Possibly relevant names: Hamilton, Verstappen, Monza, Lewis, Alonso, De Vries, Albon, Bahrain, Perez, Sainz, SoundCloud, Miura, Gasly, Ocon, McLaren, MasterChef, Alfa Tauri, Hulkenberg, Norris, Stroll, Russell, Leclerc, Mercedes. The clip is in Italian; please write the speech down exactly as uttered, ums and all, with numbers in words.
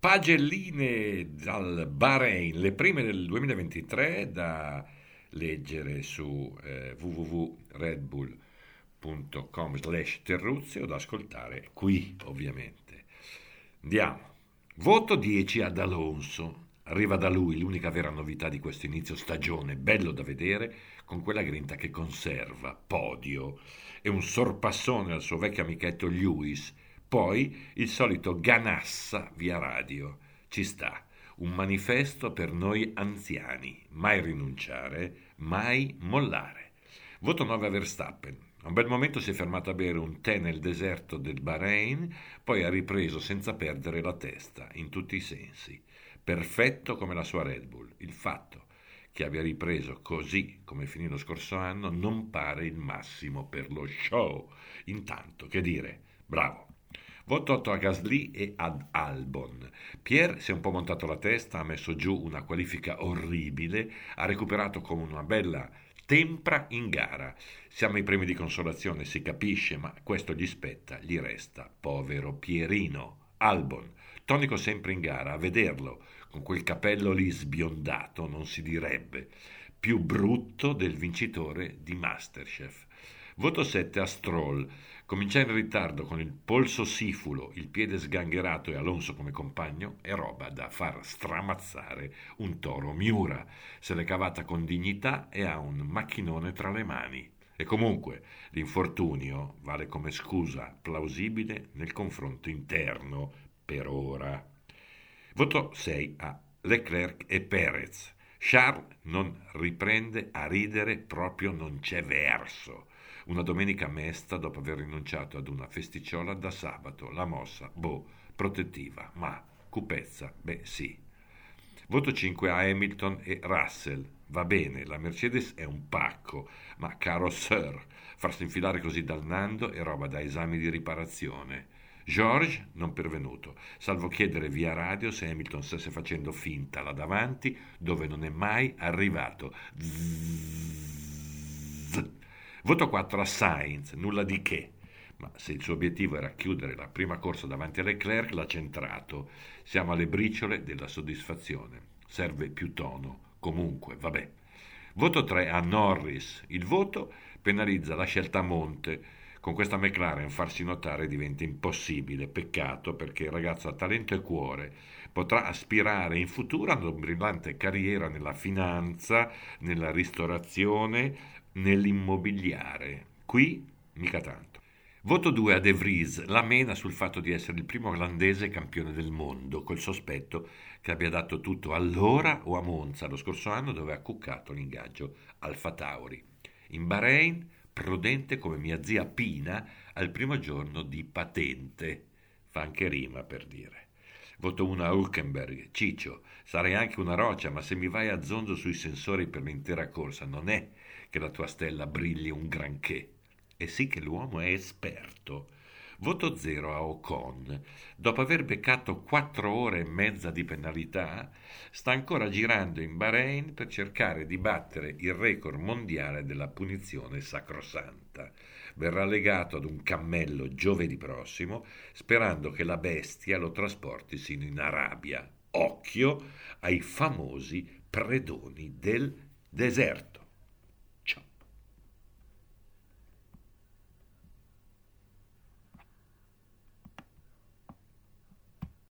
pagelline dal Bahrain, le prime del duemilaventitré, da leggere su eh, www punto redbull punto com slash terruzzi o da ascoltare qui, ovviamente. Andiamo. Voto dieci ad Alonso. Arriva da lui l'unica vera novità di questo inizio stagione, bello da vedere, con quella grinta che conserva, podio, e un sorpassone al suo vecchio amichetto Lewis, poi il solito ganassa via radio. Ci sta, un manifesto per noi anziani, mai rinunciare, mai mollare. Voto nove a Verstappen. A un bel momento si è fermato a bere un tè nel deserto del Bahrain, poi ha ripreso senza perdere la testa, in tutti i sensi. Perfetto come la sua Red Bull. Il fatto che abbia ripreso così come finì lo scorso anno non pare il massimo per lo show. Intanto, che dire, bravo. Voto otto a Gasly e ad Albon. Pierre si è un po' montato la testa, ha messo giù una qualifica orribile, ha recuperato come una bella tempra in gara. Siamo ai premi di consolazione, si capisce, ma questo gli spetta, gli resta. Povero Pierino. Albon, tonico sempre in gara, a vederlo, con quel capello lì sbiondato, non si direbbe, più brutto del vincitore di MasterChef. Voto sette a Stroll. Cominciare in ritardo con il polso sifulo, il piede sgangherato e Alonso come compagno è roba da far stramazzare un toro Miura. Se l'è cavata con dignità e ha un macchinone tra le mani. E comunque l'infortunio vale come scusa plausibile nel confronto interno, per ora. Voto sei a Leclerc e Perez. Charles non riprende a ridere, proprio non c'è verso. Una domenica mesta dopo aver rinunciato ad una festicciola da sabato. La mossa, boh, protettiva, ma cupezza, beh sì. Voto cinque a Hamilton e Russell. Va bene, la Mercedes è un pacco, ma caro Sir, farsi infilare così dal Nando è roba da esami di riparazione. George non pervenuto, salvo chiedere via radio se Hamilton stesse facendo finta là davanti, dove non è mai arrivato. Zzz. Voto quattro a Sainz, nulla di che, ma se il suo obiettivo era chiudere la prima corsa davanti a Leclerc, l'ha centrato. Siamo alle briciole della soddisfazione, serve più tono, comunque, vabbè. Voto tre a Norris, il voto penalizza la scelta a monte. Con questa McLaren farsi notare diventa impossibile, peccato perché il ragazzo ha talento e cuore, potrà aspirare in futuro ad una brillante carriera nella finanza, nella ristorazione, nell'immobiliare. Qui mica tanto. Voto due a De Vries, la mena sul fatto di essere il primo olandese campione del mondo, col sospetto che abbia dato tutto allora o a Monza lo scorso anno, dove ha cuccato l'ingaggio Alfa Tauri. In Bahrain prudente come mia zia Pina al primo giorno di patente, fa anche rima per dire. Voto uno a Hulkenberg, ciccio, sarei anche una roccia, ma se mi vai a zonzo sui sensori per l'intera corsa non è che la tua stella brilli un granché. E sì che l'uomo è esperto. Voto zero a Ocon. Dopo aver beccato quattro ore e mezza di penalità, sta ancora girando in Bahrain per cercare di battere il record mondiale della punizione sacrosanta. Verrà legato ad un cammello giovedì prossimo, sperando che la bestia lo trasporti sino in Arabia. Occhio ai famosi predoni del deserto.